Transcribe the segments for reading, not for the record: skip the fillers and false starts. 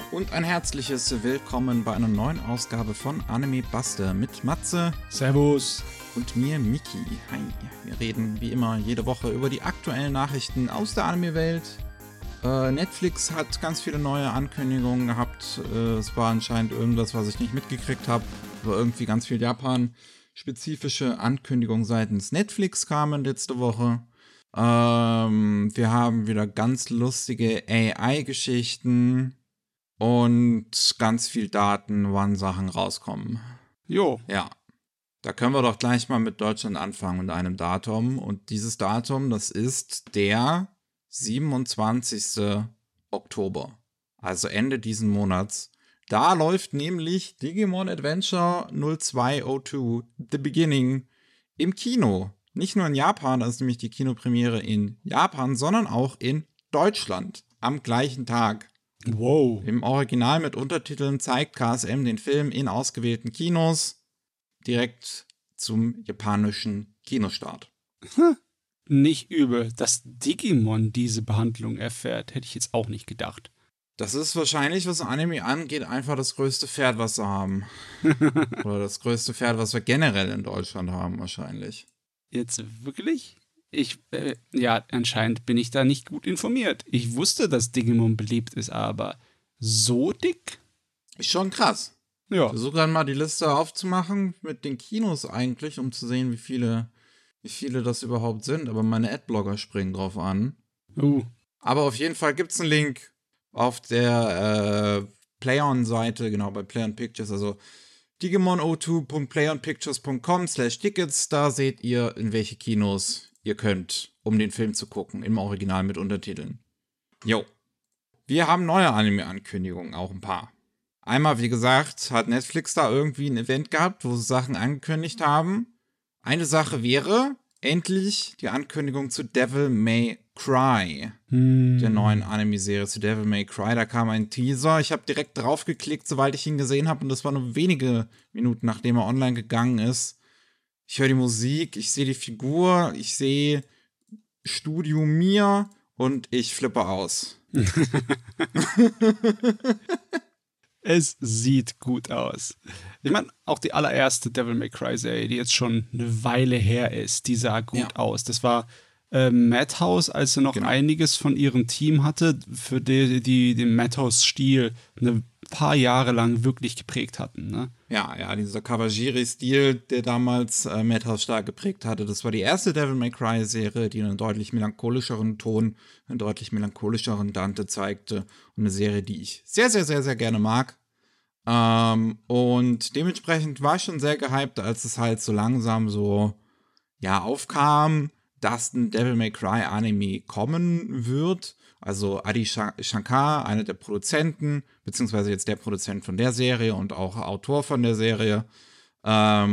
Hallo und ein herzliches Willkommen bei einer neuen Ausgabe von Anime Buster mit Matze, Servus und mir Miki. Hi. Wir reden wie immer jede Woche über die aktuellen Nachrichten aus der Anime-Welt. Netflix hat ganz viele neue Ankündigungen gehabt. Es war anscheinend irgendwas, was ich nicht mitgekriegt habe, aber irgendwie ganz viel Japan-spezifische Ankündigungen seitens Netflix kamen letzte Woche. Wir haben wieder ganz lustige AI-Geschichten und ganz viel Daten, wann Sachen rauskommen. Jo. Ja. Da können wir doch gleich mal mit Deutschland anfangen und einem Datum. Und dieses Datum, das ist der 27. Oktober. Also Ende diesen Monats. Da läuft nämlich Digimon Adventure 02: The Beginning im Kino. Nicht nur in Japan, das ist nämlich die Kinopremiere in Japan, sondern auch in Deutschland am gleichen Tag. Wow. Im Original mit Untertiteln zeigt KSM den Film in ausgewählten Kinos direkt zum japanischen Kinostart. Nicht übel, dass Digimon diese Behandlung erfährt, hätte ich jetzt auch nicht gedacht. Das ist wahrscheinlich, was Anime angeht, einfach das größte Pferd, was wir haben. Oder das größte Pferd, was wir generell in Deutschland haben, wahrscheinlich. Jetzt wirklich? Ja, anscheinend bin ich da nicht gut informiert. Ich wusste, dass Digimon beliebt ist, aber so dick? Ist schon krass. Ja. Ich versuche dann mal die Liste aufzumachen mit den Kinos eigentlich, um zu sehen, wie viele das überhaupt sind. Aber meine Adblogger springen drauf an. Aber auf jeden Fall gibt es einen Link auf der Play-on-Seite, genau, bei Play on Pictures, also digimon02.playonpictures.com/tickets, da seht ihr, in welche Kinos ihr könnt, um den Film zu gucken, im Original mit Untertiteln. Jo. Wir haben neue Anime-Ankündigungen, auch ein paar. Einmal, wie gesagt, hat Netflix da irgendwie ein Event gehabt, wo sie Sachen angekündigt haben. Eine Sache wäre endlich die Ankündigung zu Devil May Cry, der neuen Anime-Serie zu Devil May Cry. Da kam ein Teaser. Ich habe direkt drauf geklickt, sobald ich ihn gesehen habe. Und das war nur wenige Minuten, nachdem er online gegangen ist. Ich höre die Musik, ich sehe die Figur, ich sehe Studio Mir und ich flippe aus. Es sieht gut aus. Ich meine, auch die allererste Devil May Cry-Serie, die jetzt schon eine Weile her ist, die sah gut aus. Das war Madhouse, als sie noch einiges von ihrem Team hatte, für die den Madhouse-Stil ein paar Jahre lang wirklich geprägt hatten. Ne? Ja, dieser Kawajiri-Stil, der damals Madhouse stark geprägt hatte. Das war die erste Devil May Cry-Serie, die einen deutlich melancholischeren Ton, einen deutlich melancholischeren Dante zeigte. Und eine Serie, die ich sehr, sehr, sehr, sehr gerne mag. Und dementsprechend war ich schon sehr gehypt, als es halt so langsam so, ja, aufkam, dass ein Devil May Cry Anime kommen wird. Also Adi Shankar, einer der Produzenten, beziehungsweise jetzt der Produzent von der Serie und auch Autor von der Serie, der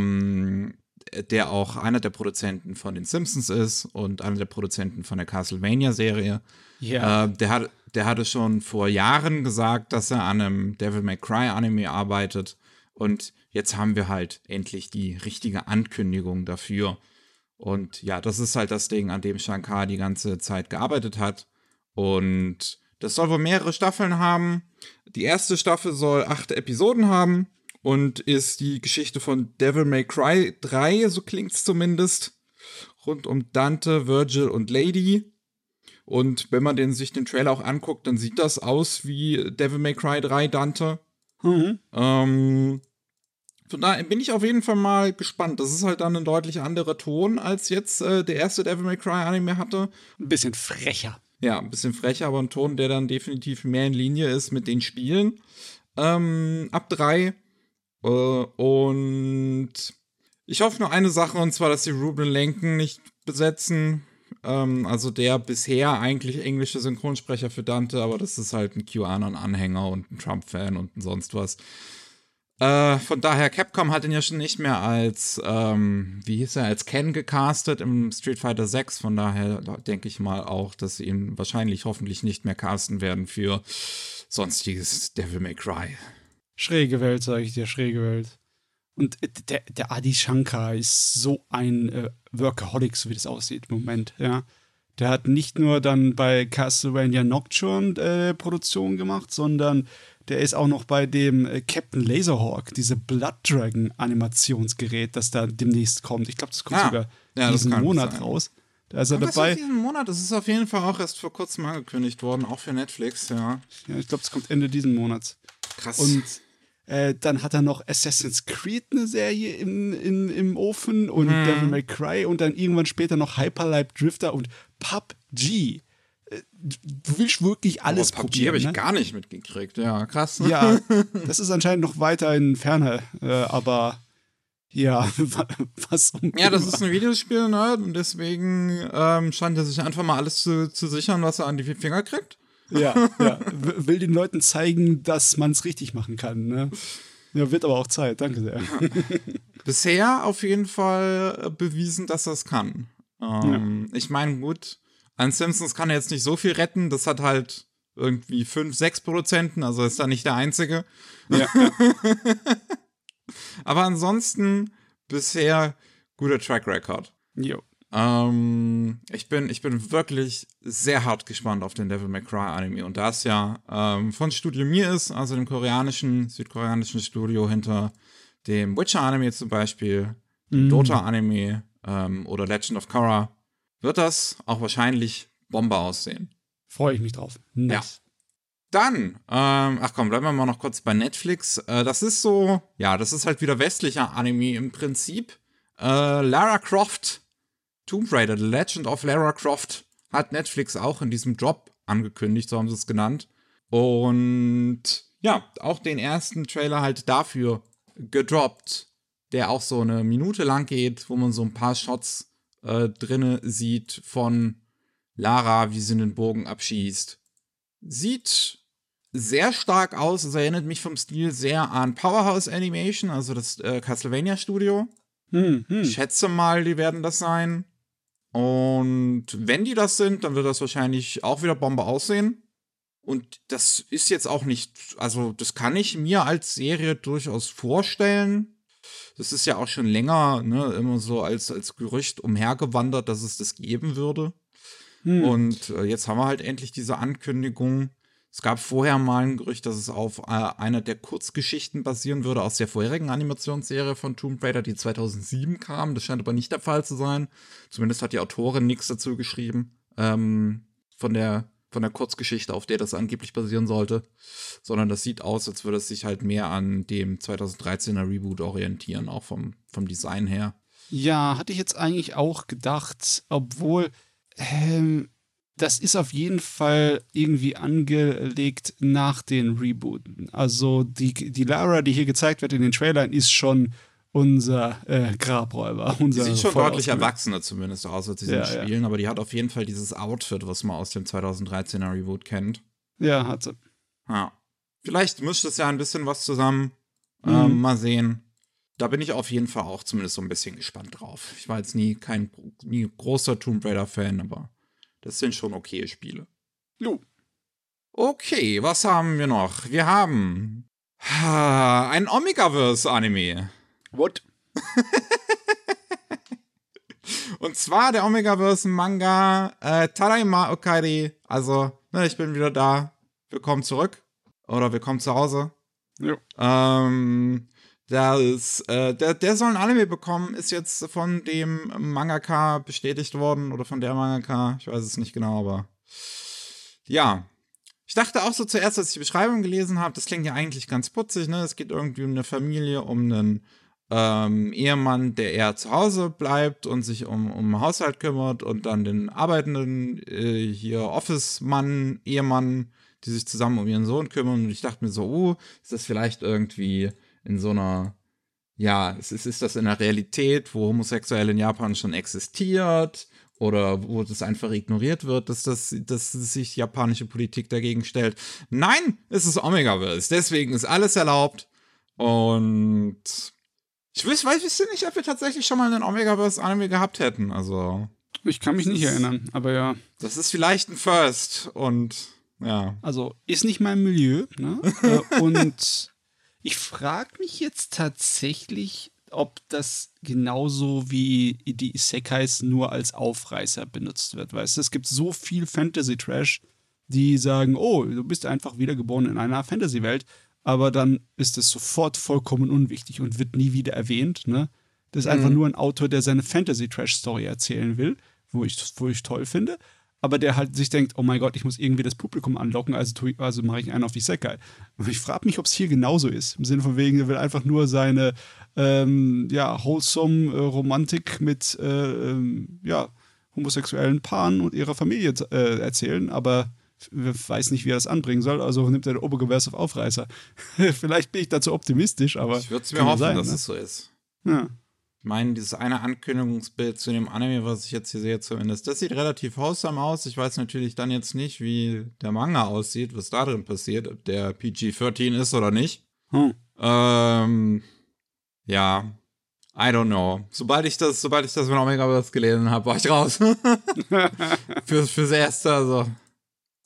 auch einer der Produzenten von den Simpsons ist und einer der Produzenten von der Castlevania-Serie. Yeah. Der hatte schon vor Jahren gesagt, dass er an einem Devil May Cry Anime arbeitet. Und jetzt haben wir halt endlich die richtige Ankündigung dafür. Und ja, das ist halt das Ding, an dem Shankar die ganze Zeit gearbeitet hat. Und das soll wohl mehrere Staffeln haben. Die erste Staffel soll 8 Episoden haben und ist die Geschichte von Devil May Cry 3, so klingt's zumindest, rund um Dante, Virgil und Lady. Und wenn man sich den Trailer auch anguckt, dann sieht das aus wie Devil May Cry 3 Dante. Von daher bin ich auf jeden Fall mal gespannt. Das ist halt dann ein deutlich anderer Ton, als jetzt der erste Devil May Cry Anime hatte. Ein bisschen frecher. Ja, ein bisschen frecher, aber ein Ton, der dann definitiv mehr in Linie ist mit den Spielen. Ab 3. Und ich hoffe nur eine Sache, und zwar, dass sie Ruben Lenken nicht besetzen. Also der bisher eigentlich englische Synchronsprecher für Dante, aber das ist halt ein QAnon-Anhänger und ein Trump-Fan und sonst was. Von daher, Capcom hat ihn ja schon nicht mehr als, als Ken gecastet im Street Fighter 6. Von daher denke ich mal auch, dass sie ihn wahrscheinlich hoffentlich nicht mehr casten werden für sonstiges Devil May Cry. Schräge Welt, sage ich dir, schräge Welt. Und der Adi Shankar ist so ein Workaholic, so wie das aussieht im Moment, ja. Der hat nicht nur dann bei Castlevania Nocturne Produktion gemacht, sondern der ist auch noch bei dem Captain Laserhawk, diese Blood Dragon Animationsgerät, das da demnächst kommt. Ich glaube, das kommt sogar diesen Monat raus. Da ist er dabei. Diesen Monat, das ist auf jeden Fall auch erst vor kurzem angekündigt worden, auch für Netflix, ja. Ja, ich glaube, das kommt Ende diesen Monats. Krass. Und dann hat er noch Assassin's Creed, eine Serie im Ofen, und Devil May Cry und dann irgendwann später noch Hyper Light Drifter und PUBG. Du willst wirklich alles probieren. PUBG habe ich gar nicht mitgekriegt, ja, krass. Ne? Ja, das ist anscheinend noch weiter in Ferne, aber ja, was Ja, das ist ein Videospiel, ne? Und deswegen scheint er sich einfach mal alles zu sichern, was er an die Finger kriegt. Ja, ja. Will den Leuten zeigen, dass man es richtig machen kann, ne? Ja, wird aber auch Zeit, danke sehr. Ja. Bisher auf jeden Fall bewiesen, dass das kann. Ja. Ich meine, gut, an Simpsons kann er jetzt nicht so viel retten, das hat halt irgendwie 5-6%, also ist da nicht der Einzige. Ja. Aber ansonsten bisher guter Track Record. Jo. Ich bin wirklich sehr hart gespannt auf den Devil May Cry Anime. Und da es ja von Studio Mir ist, also dem südkoreanischen Studio hinter dem Witcher Anime zum Beispiel, dem Dota Anime oder Legend of Korra, wird das auch wahrscheinlich Bombe aussehen. Freue ich mich drauf. Nice. Ja. Dann, bleiben wir mal noch kurz bei Netflix. Das ist halt wieder westlicher Anime im Prinzip. Lara Croft Tomb Raider, The Legend of Lara Croft, hat Netflix auch in diesem Drop angekündigt, so haben sie es genannt. Und ja, auch den ersten Trailer halt dafür gedroppt, der auch so eine Minute lang geht, wo man so ein paar Shots drinne sieht von Lara, wie sie den Bogen abschießt. Sieht sehr stark aus, es erinnert mich vom Stil sehr an Powerhouse Animation, also das Castlevania Studio. Ich schätze mal, die werden das sein. Und wenn die das sind, dann wird das wahrscheinlich auch wieder Bombe aussehen. Und das ist jetzt auch nicht, also das kann ich mir als Serie durchaus vorstellen. Das ist ja auch schon länger, ne, immer so als Gerücht umhergewandert, dass es das geben würde. Und jetzt haben wir halt endlich diese Ankündigung. Es gab vorher mal ein Gerücht, dass es auf einer der Kurzgeschichten basieren würde aus der vorherigen Animationsserie von Tomb Raider, die 2007 kam. Das scheint aber nicht der Fall zu sein. Zumindest hat die Autorin nichts dazu geschrieben, von der Kurzgeschichte, auf der das angeblich basieren sollte. Sondern das sieht aus, als würde es sich halt mehr an dem 2013er Reboot orientieren, auch vom Design her. Ja, hatte ich jetzt eigentlich auch gedacht, obwohl das ist auf jeden Fall irgendwie angelegt nach den Rebooten. Also die Lara, die hier gezeigt wird in den Trailern, ist schon unser Grabräuber. Die sieht schon deutlich erwachsener zumindest aus als in den Spielen, aber die hat auf jeden Fall dieses Outfit, was man aus dem 2013er Reboot kennt. Ja, hat sie. Ja. Vielleicht mischt es ja ein bisschen was zusammen. Mal sehen. Da bin ich auf jeden Fall auch zumindest so ein bisschen gespannt drauf. Ich war jetzt nie großer Tomb Raider-Fan, aber das sind schon okay Spiele. Jo. Okay, was haben wir noch? Wir haben ein Omegaverse-Anime. What? Und zwar der Omegaverse-Manga Tadaima, Okaeri. Also, ne, ich bin wieder da. Willkommen zurück. Oder willkommen zu Hause. Jo. Der soll ein Anime bekommen, ist jetzt von dem Mangaka bestätigt worden, oder von der Mangaka, ich weiß es nicht genau, aber ja. Ich dachte auch so zuerst, als ich die Beschreibung gelesen habe, das klingt ja eigentlich ganz putzig, ne? Es geht irgendwie um eine Familie, um einen Ehemann, der eher zu Hause bleibt und sich um den Haushalt kümmert, und dann den arbeitenden Ehemann, die sich zusammen um ihren Sohn kümmern. Und ich dachte mir so, ist das vielleicht irgendwie in so einer, ja, ist das in der Realität, wo Homosexuelle in Japan schon existiert, oder wo das einfach ignoriert wird, dass sich japanische Politik dagegen stellt. Nein, es ist Omegaverse, deswegen ist alles erlaubt. Und ich weiß nicht, ob wir tatsächlich schon mal einen Omegaverse-Anime gehabt hätten. Also ich kann mich nicht erinnern, aber ja. Das ist vielleicht ein First, und ja. Also ist nicht mein Milieu, ne? Und ich frage mich jetzt tatsächlich, ob das genauso wie die Isekais nur als Aufreißer benutzt wird. Weißt du, es gibt so viel Fantasy-Trash, die sagen, oh, du bist einfach wiedergeboren in einer Fantasy-Welt, aber dann ist es sofort vollkommen unwichtig und wird nie wieder erwähnt. Ne? Das ist einfach nur ein Autor, der seine Fantasy-Trash-Story erzählen will, wo ich toll finde, aber der halt sich denkt, oh mein Gott, ich muss irgendwie das Publikum anlocken, also mache ich einen auf Isekai. Und ich frage mich, ob es hier genauso ist. Im Sinne von wegen, er will einfach nur seine wholesome Romantik mit homosexuellen Paaren und ihrer Familie erzählen, aber weiß nicht, wie er das anbringen soll, also nimmt er den Obergewärs auf Aufreißer. Vielleicht bin ich dazu optimistisch, aber ich würde es mir hoffen, dass es so ist. Ja. Ich meine, dieses eine Ankündigungsbild zu dem Anime, was ich jetzt hier sehe zumindest, das sieht relativ wholesome aus. Ich weiß natürlich dann jetzt nicht, wie der Manga aussieht, was da drin passiert, ob der PG-13 ist oder nicht. I don't know. Sobald ich das mit Omega-Verse gelesen habe, war ich raus. Fürs Erste, also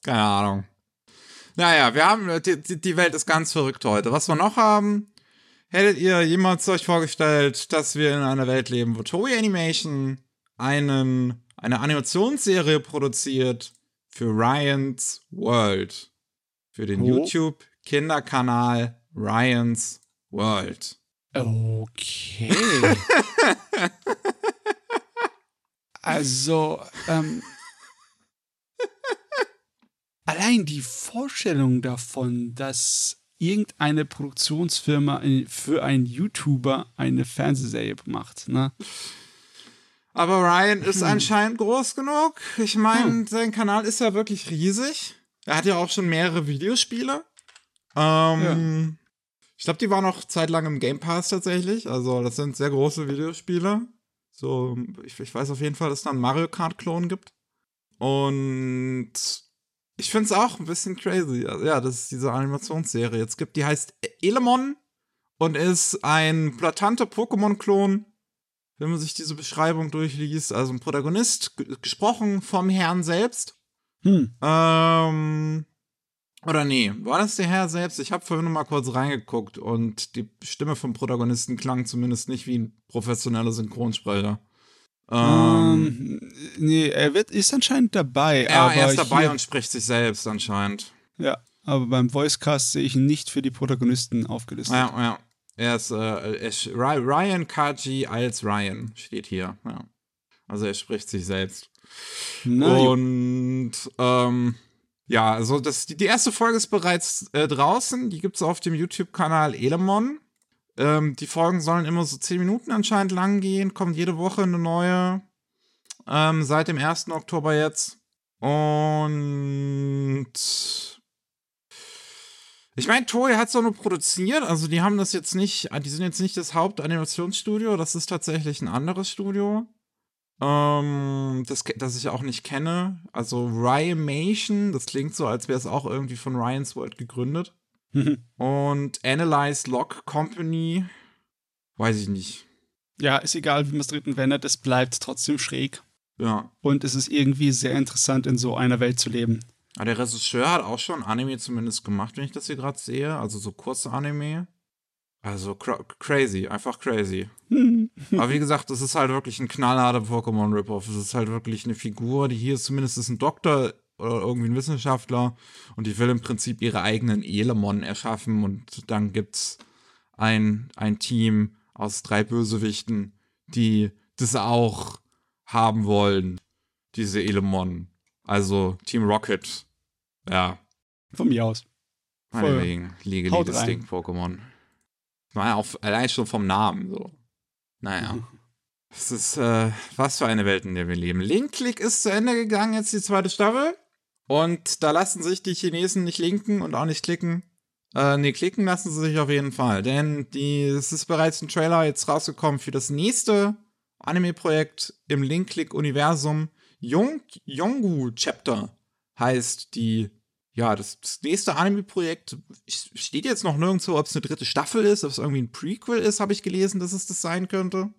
keine Ahnung. Naja, wir haben, die Welt ist ganz verrückt heute. Was wir noch haben: Hättet ihr jemals euch vorgestellt, dass wir in einer Welt leben, wo Toei Animation eine Animationsserie produziert für Ryan's World? Für den YouTube-Kinderkanal Ryan's World. Okay. Also, allein die Vorstellung davon, dass irgendeine Produktionsfirma für einen YouTuber eine Fernsehserie macht, ne? Aber Ryan ist anscheinend groß genug. Ich meine, sein Kanal ist ja wirklich riesig. Er hat ja auch schon mehrere Videospiele. Ich glaube, die waren auch zeitlang im Game Pass tatsächlich. Also das sind sehr große Videospiele. So, ich weiß auf jeden Fall, dass es da einen Mario Kart-Klon gibt. Und ich finde es auch ein bisschen crazy, ja, dass es diese Animationsserie jetzt gibt. Die heißt Elemon und ist ein blatanter Pokémon-Klon, wenn man sich diese Beschreibung durchliest. Also ein Protagonist, gesprochen vom Herrn selbst. Oder nee, war das der Herr selbst? Ich habe vorhin noch mal kurz reingeguckt und die Stimme vom Protagonisten klang zumindest nicht wie ein professioneller Synchronsprecher. Nee, ist anscheinend dabei. Ja, aber er ist dabei und spricht sich selbst anscheinend. Ja, aber beim Voicecast sehe ich ihn nicht für die Protagonisten aufgelistet. Ja. Er ist Ryan Kaji als Ryan, steht hier. Ja. Also er spricht sich selbst. Also die erste Folge ist bereits draußen. Die gibt es auf dem YouTube-Kanal Elemon. Die Folgen sollen immer so 10 Minuten anscheinend lang gehen. Kommt jede Woche eine neue. Seit dem 1. Oktober jetzt. Und ich meine, Toei hat es auch nur produziert. Also die haben das jetzt nicht, die sind jetzt nicht das Hauptanimationsstudio. Das ist tatsächlich ein anderes Studio. Das ich auch nicht kenne. Also Ryamation, das klingt so, als wäre es auch irgendwie von Ryan's World gegründet. Und Analyze Lock Company, weiß ich nicht. Ja, ist egal, wie man es dritten wendet, es bleibt trotzdem schräg. Ja. Und es ist irgendwie sehr interessant, in so einer Welt zu leben. Aber der Regisseur hat auch schon Anime zumindest gemacht, wenn ich das hier gerade sehe. Also so kurze Anime. Also crazy, einfach crazy. Aber wie gesagt, das ist halt wirklich ein knallharter Pokémon-Rip-Off. Es ist halt wirklich eine Figur, die hier zumindest ist ein Doktor oder irgendwie ein Wissenschaftler, und die will im Prinzip ihre eigenen Elemon erschaffen, und dann gibt's ein Team aus 3 Bösewichten, die das auch haben wollen, diese Elemon. Also Team Rocket. Ja. Von mir aus. Meinetwegen, das Ding Pokémon. War ja auch allein schon vom Namen so. Naja. Es ist, was für eine Welt, in der wir leben. Link Click ist zu Ende gegangen, jetzt die 2. Staffel. Und da lassen sich die Chinesen nicht linken und auch nicht klicken. Klicken lassen sie sich auf jeden Fall. Denn es ist bereits ein Trailer jetzt rausgekommen für das nächste Anime-Projekt im Link-Click-Universum. Yongu-Chapter heißt das nächste Anime-Projekt. Steht jetzt noch nirgendwo, ob es eine 3. Staffel ist, ob es irgendwie ein Prequel ist, habe ich gelesen, dass es das sein könnte.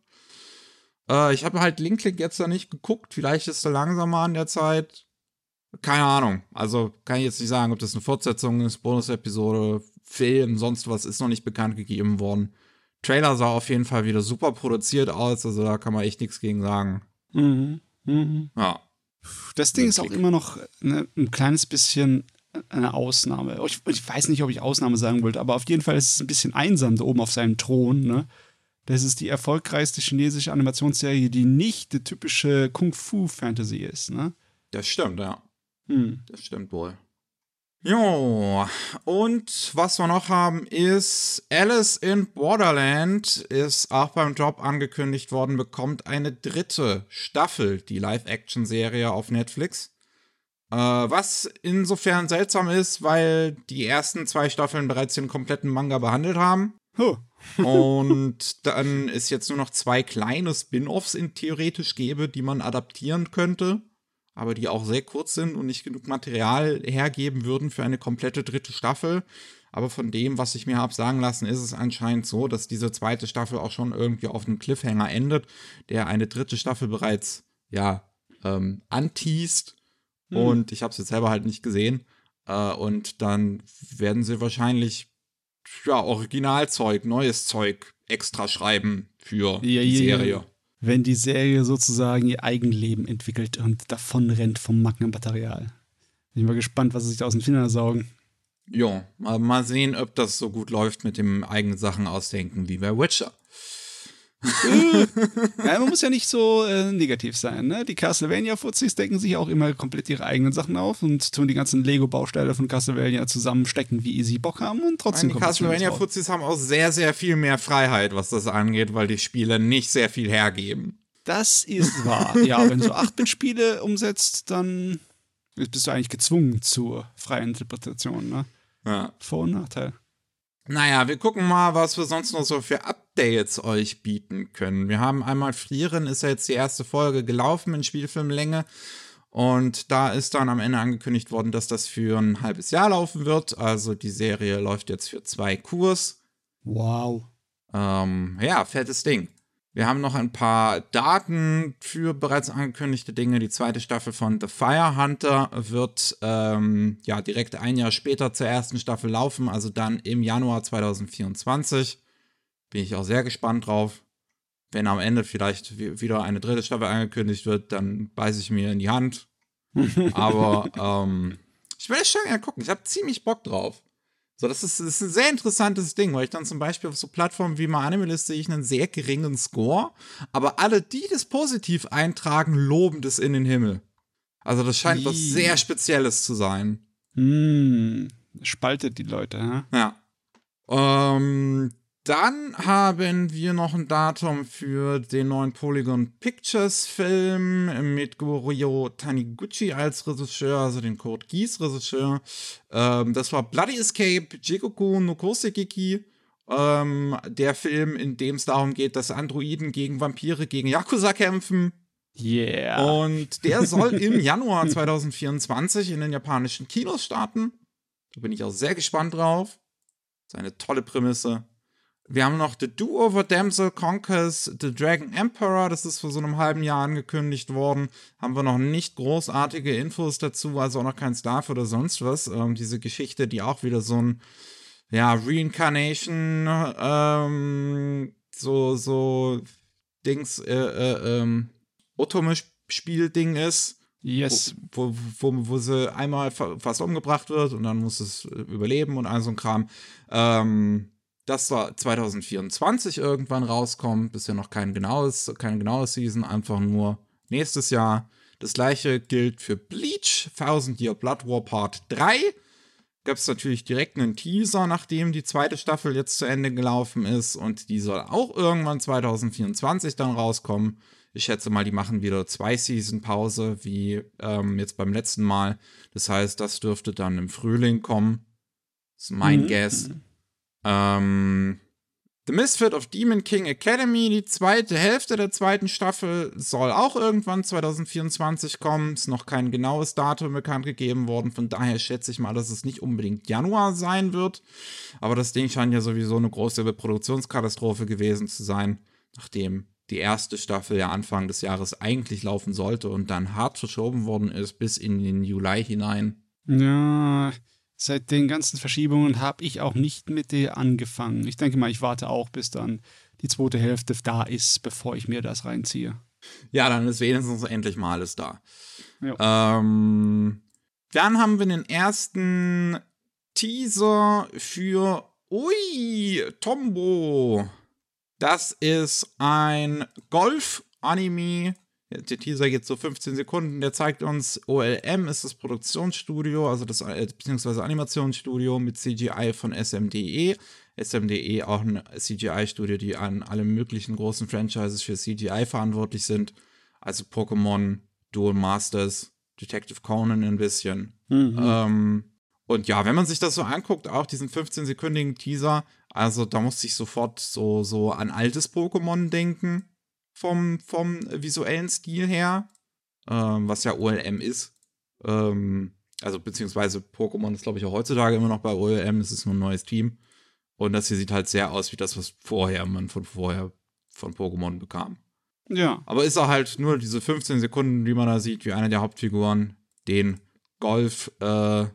Ich habe halt Link-Click jetzt da nicht geguckt. Vielleicht ist er langsamer an der Zeit. Keine Ahnung, also kann ich jetzt nicht sagen, ob das eine Fortsetzung ist, Bonus-Episode, Film, sonst was, ist noch nicht bekannt gegeben worden. Trailer sah auf jeden Fall wieder super produziert aus, also da kann man echt nichts gegen sagen. Mhm. Mhm. Ja. Das Ding ist auch immer noch, ne, ein kleines bisschen eine Ausnahme. Ich weiß nicht, ob ich Ausnahme sagen wollte, aber auf jeden Fall ist es ein bisschen einsam da oben auf seinem Thron, ne? Das ist die erfolgreichste chinesische Animationsserie, die nicht die typische Kung-Fu-Fantasy ist, ne? Das stimmt, ja. Hm. Das stimmt wohl. Jo, und was wir noch haben ist, Alice in Borderland ist auch beim Job angekündigt worden, bekommt eine 3. Staffel, die Live-Action-Serie auf Netflix. Was insofern seltsam ist, weil die ersten 2 Staffeln bereits den kompletten Manga behandelt haben. Huh. Und dann ist jetzt nur noch 2 kleine Spin-Offs in theoretisch gäbe, die man adaptieren könnte, aber die auch sehr kurz sind und nicht genug Material hergeben würden für eine komplette 3. Staffel. Aber von dem, was ich mir habe sagen lassen, ist es anscheinend so, dass diese 2. Staffel auch schon irgendwie auf einem Cliffhanger endet, der eine 3. Staffel bereits, ja, anteast. Hm. Und ich habe es jetzt selber halt nicht gesehen. Und dann werden sie wahrscheinlich, ja, Originalzeug, neues Zeug extra schreiben für die Serie. Wenn die Serie sozusagen ihr Eigenleben entwickelt und davon rennt vom Magna-Material. Bin ich mal gespannt, was sie sich da aus den Fingern saugen. Jo, mal sehen, ob das so gut läuft mit dem eigenen Sachen ausdenken wie bei Witcher. Ja, man muss ja nicht so negativ sein, ne? Die Castlevania-Fuzis decken sich auch immer komplett ihre eigenen Sachen auf und tun die ganzen Lego-Bausteine von Castlevania zusammenstecken, wie sie Bock haben, und trotzdem kommt das. Die Castlevania-Fuzis haben auch sehr, sehr viel mehr Freiheit, was das angeht, weil die Spiele nicht sehr viel hergeben. Das ist wahr. Ja, wenn du so 8-Bit-Spiele umsetzt, dann bist du eigentlich gezwungen zur freien Interpretation, ne? Ja. Vor- und Nachteil. Naja, wir gucken mal, was wir sonst noch so für Updates euch bieten können. Wir haben einmal Frieren, ist ja jetzt die erste Folge gelaufen in Spielfilmlänge. Und da ist dann am Ende angekündigt worden, dass das für ein halbes Jahr laufen wird. Also die Serie läuft jetzt für 2 Kurs. Wow. Ja, fettes Ding. Wir haben noch ein paar Daten für bereits angekündigte Dinge. Die 2. Staffel von The Fire Hunter wird ja direkt ein Jahr später zur 1. Staffel laufen, also dann im Januar 2024. Bin ich auch sehr gespannt drauf. Wenn am Ende vielleicht wieder eine 3. Staffel angekündigt wird, dann beiße ich mir in die Hand. Aber ich will das schon gerne gucken. Ich habe ziemlich Bock drauf. So, das ist ein sehr interessantes Ding, weil ich dann zum Beispiel auf so Plattformen wie My Anime List sehe ich einen sehr geringen Score, aber alle, die das positiv eintragen, loben das in den Himmel. Also das scheint was sehr Spezielles zu sein. Spaltet die Leute, ne? Ja. Dann haben wir noch ein Datum für den neuen Polygon Pictures Film mit Goryeo Taniguchi als Regisseur, also den Code Geass Regisseur. Das war Bloody Escape, Jigoku no Kosekiki. Der Film, in dem es darum geht, dass Androiden gegen Vampire, gegen Yakuza kämpfen. Yeah. Und der soll im Januar 2024 in den japanischen Kinos starten. Da bin ich auch sehr gespannt drauf. Das ist eine tolle Prämisse. Wir haben noch The Do-Over Damsel Conquers The Dragon Emperor, das ist vor so einem halben Jahr angekündigt worden. Haben wir noch nicht großartige Infos dazu, also auch noch kein Staff oder sonst was. Diese Geschichte, die auch wieder so ein, ja, Reincarnation, Dings, Otome-Spiel-Ding ist. Yes. Wo sie einmal fast umgebracht wird und dann muss es überleben und all so ein Kram. Das soll 2024 irgendwann rauskommen. Bisher noch keine genaue Season, einfach nur nächstes Jahr. Das gleiche gilt für Bleach, 1000 Year Blood War Part 3. Gab es natürlich direkt einen Teaser, nachdem die 2. Staffel jetzt zu Ende gelaufen ist. Und die soll auch irgendwann 2024 dann rauskommen. Ich schätze mal, die machen wieder 2 Season Pause, wie jetzt beim letzten Mal. Das heißt, das dürfte dann im Frühling kommen. Das ist mein Guess. The Misfit of Demon King Academy, die zweite Hälfte der 2. Staffel, soll auch irgendwann 2024 kommen. Ist noch kein genaues Datum bekannt gegeben worden, von daher schätze ich mal, dass es nicht unbedingt Januar sein wird. Aber das Ding scheint ja sowieso eine große Überproduktionskatastrophe gewesen zu sein, nachdem die 1. Staffel ja Anfang des Jahres eigentlich laufen sollte und dann hart verschoben worden ist bis in den Juli hinein. Ja, seit den ganzen Verschiebungen habe ich auch nicht mit der angefangen. Ich denke mal, ich warte auch, bis dann die zweite Hälfte da ist, bevor ich mir das reinziehe. Ja, dann ist wenigstens endlich mal alles da. Dann haben wir den ersten Teaser für Tombo. Das ist ein Golf-Anime. Der Teaser geht so 15 Sekunden. Der zeigt uns, OLM ist das Produktionsstudio, also das beziehungsweise Animationsstudio mit CGI von SMDE. SMDE auch ein CGI-Studio, die an alle möglichen großen Franchises für CGI verantwortlich sind. Also Pokémon, Duel Masters, Detective Conan ein bisschen. Und ja, wenn man sich das so anguckt, auch diesen 15-sekündigen Teaser, also da musste ich sofort so an altes Pokémon denken. Vom visuellen Stil her, was ja OLM ist. Also beziehungsweise Pokémon ist, glaube ich, auch heutzutage immer noch bei OLM. Es ist nur ein neues Team. Und das hier sieht halt sehr aus wie das, was man von vorher von Pokémon bekam. Ja. Aber ist auch halt nur diese 15 Sekunden, die man da sieht, wie eine der Hauptfiguren den Golfschläger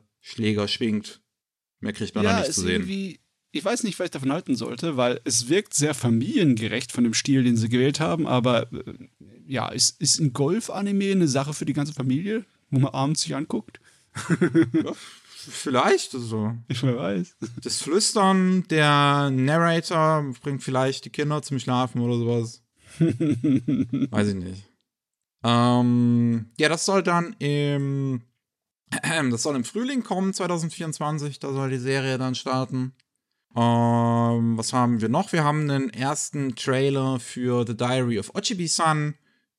schwingt. Mehr kriegt man da nicht zu sehen. Ich weiß nicht, was ich davon halten sollte, weil es wirkt sehr familiengerecht von dem Stil, den sie gewählt haben, aber ja, ist ein Golf-Anime eine Sache für die ganze Familie, wo man abends sich anguckt? Ja, vielleicht so. Ich weiß. Das Flüstern, der Narrator bringt vielleicht die Kinder zum Schlafen oder sowas. Weiß ich nicht. Ja, das soll dann im Frühling kommen, 2024, da soll die Serie dann starten. Was haben wir noch? Wir haben den ersten Trailer für The Diary of Ochibi-san,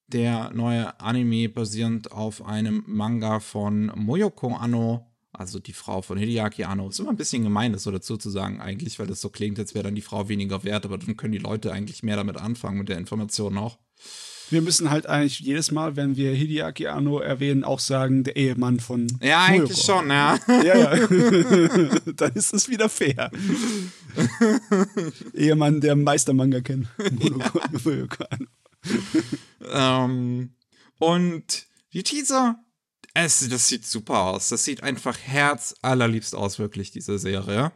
der neue Anime basierend auf einem Manga von Moyoko Anno, also die Frau von Hideaki Anno. Ist immer ein bisschen gemein, das so dazu zu sagen eigentlich, weil das so klingt, als wäre dann die Frau weniger wert, aber dann können die Leute eigentlich mehr damit anfangen, mit der Information auch. Wir müssen halt eigentlich jedes Mal, wenn wir Hideaki Anno erwähnen, auch sagen, der Ehemann von Ja, Moyoko. Eigentlich schon, ja. Ja. Dann ist es wieder fair. Ehemann, der Meistermanga kennt. Moyoko Anno. Und die Teaser, das sieht super aus. Das sieht einfach herzallerliebst aus, wirklich, diese Serie.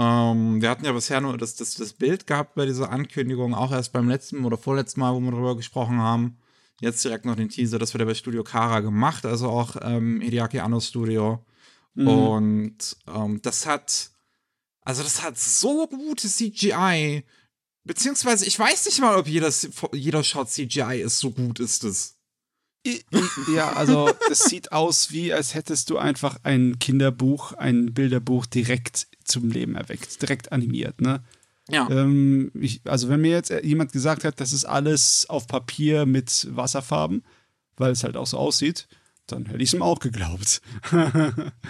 Wir hatten ja bisher nur das Bild gehabt bei dieser Ankündigung, auch erst beim letzten oder vorletzten Mal, wo wir darüber gesprochen haben. Jetzt direkt noch den Teaser, das wird ja bei Studio Kara gemacht, also auch Hideaki Annos Studio. Mhm. Und das hat so gute CGI, beziehungsweise ich weiß nicht mal, ob jeder Shot CGI ist, so gut ist es. Ja, also das sieht aus, wie als hättest du einfach ein Bilderbuch direkt zum Leben erweckt, direkt animiert, ne? Ja. Also wenn mir jetzt jemand gesagt hat, das ist alles auf Papier mit Wasserfarben, weil es halt auch so aussieht, dann hätte ich es ihm auch geglaubt.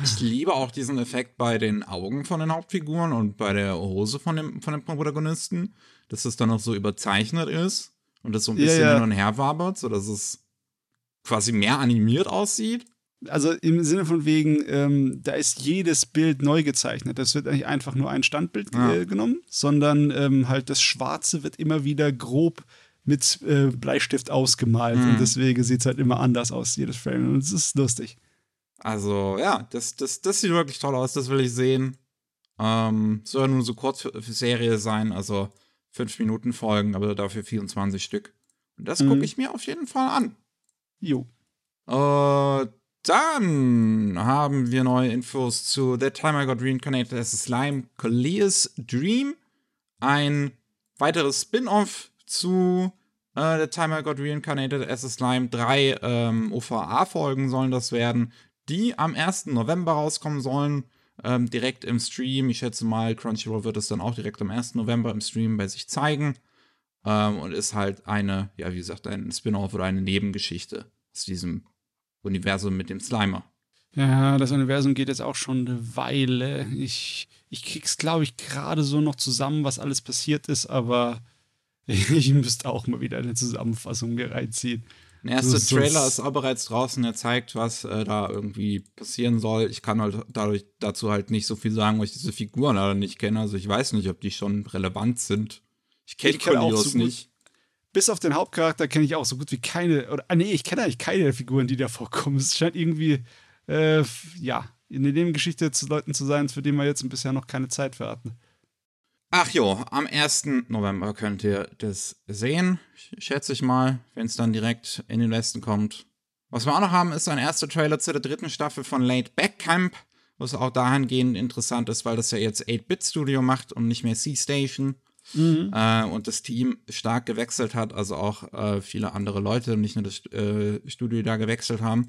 Ich liebe auch diesen Effekt bei den Augen von den Hauptfiguren und bei der Hose von dem Protagonisten, dass es dann auch so überzeichnet ist und das so ein bisschen hin und her wabert, sodass es quasi mehr animiert aussieht. Also im Sinne von wegen, da ist jedes Bild neu gezeichnet. Das wird eigentlich einfach nur ein Standbild genommen, sondern halt das Schwarze wird immer wieder grob mit Bleistift ausgemalt. Und deswegen sieht es halt immer anders aus, jedes Frame. Und es ist lustig. Also ja, das sieht wirklich toll aus, das will ich sehen. Soll nur so kurz für Serie sein, also 5 Minuten Folgen, aber dafür 24 Stück. Und das gucke ich mir auf jeden Fall an. Jo. Dann haben wir neue Infos zu That Time I Got Reincarnated as a Slime, Coleus Dream. Ein weiteres Spin-Off zu That Time I Got Reincarnated as a Slime. 3 OVA-Folgen sollen das werden, die am 1. November rauskommen sollen, direkt im Stream. Ich schätze mal, Crunchyroll wird es dann auch direkt am 1. November im Stream bei sich zeigen. Und ist halt eine, ja, wie gesagt, ein Spin-Off oder eine Nebengeschichte aus diesem Universum mit dem Slimer. Ja, das Universum geht jetzt auch schon eine Weile. Ich krieg's, glaube ich, gerade so noch zusammen, was alles passiert ist, aber ich müsste auch mal wieder eine Zusammenfassung mir reinziehen. Der erste Trailer ist auch bereits draußen, der zeigt, was da irgendwie passieren soll. Ich kann halt dazu halt nicht so viel sagen, weil ich diese Figuren leider nicht kenne. Also ich weiß nicht, ob die schon relevant sind. Ich kenne Coleus nicht. Bis auf den Hauptcharakter kenne ich auch so gut wie keine. Ich kenne eigentlich keine der Figuren, die da vorkommen. Es scheint irgendwie, in der Nebengeschichte zu Leuten zu sein, für die wir jetzt bisher noch keine Zeit für hatten. Ach jo, am 1. November könnt ihr das sehen, schätze ich mal, wenn es dann direkt in den Westen kommt. Was wir auch noch haben, ist ein erster Trailer zu der 3. Staffel von Laid Back Camp, was auch dahingehend interessant ist, weil das ja jetzt 8-Bit Studio macht und nicht mehr C-Station. Mhm. Und das Team stark gewechselt hat, also auch viele andere Leute, nicht nur das Studio da gewechselt haben.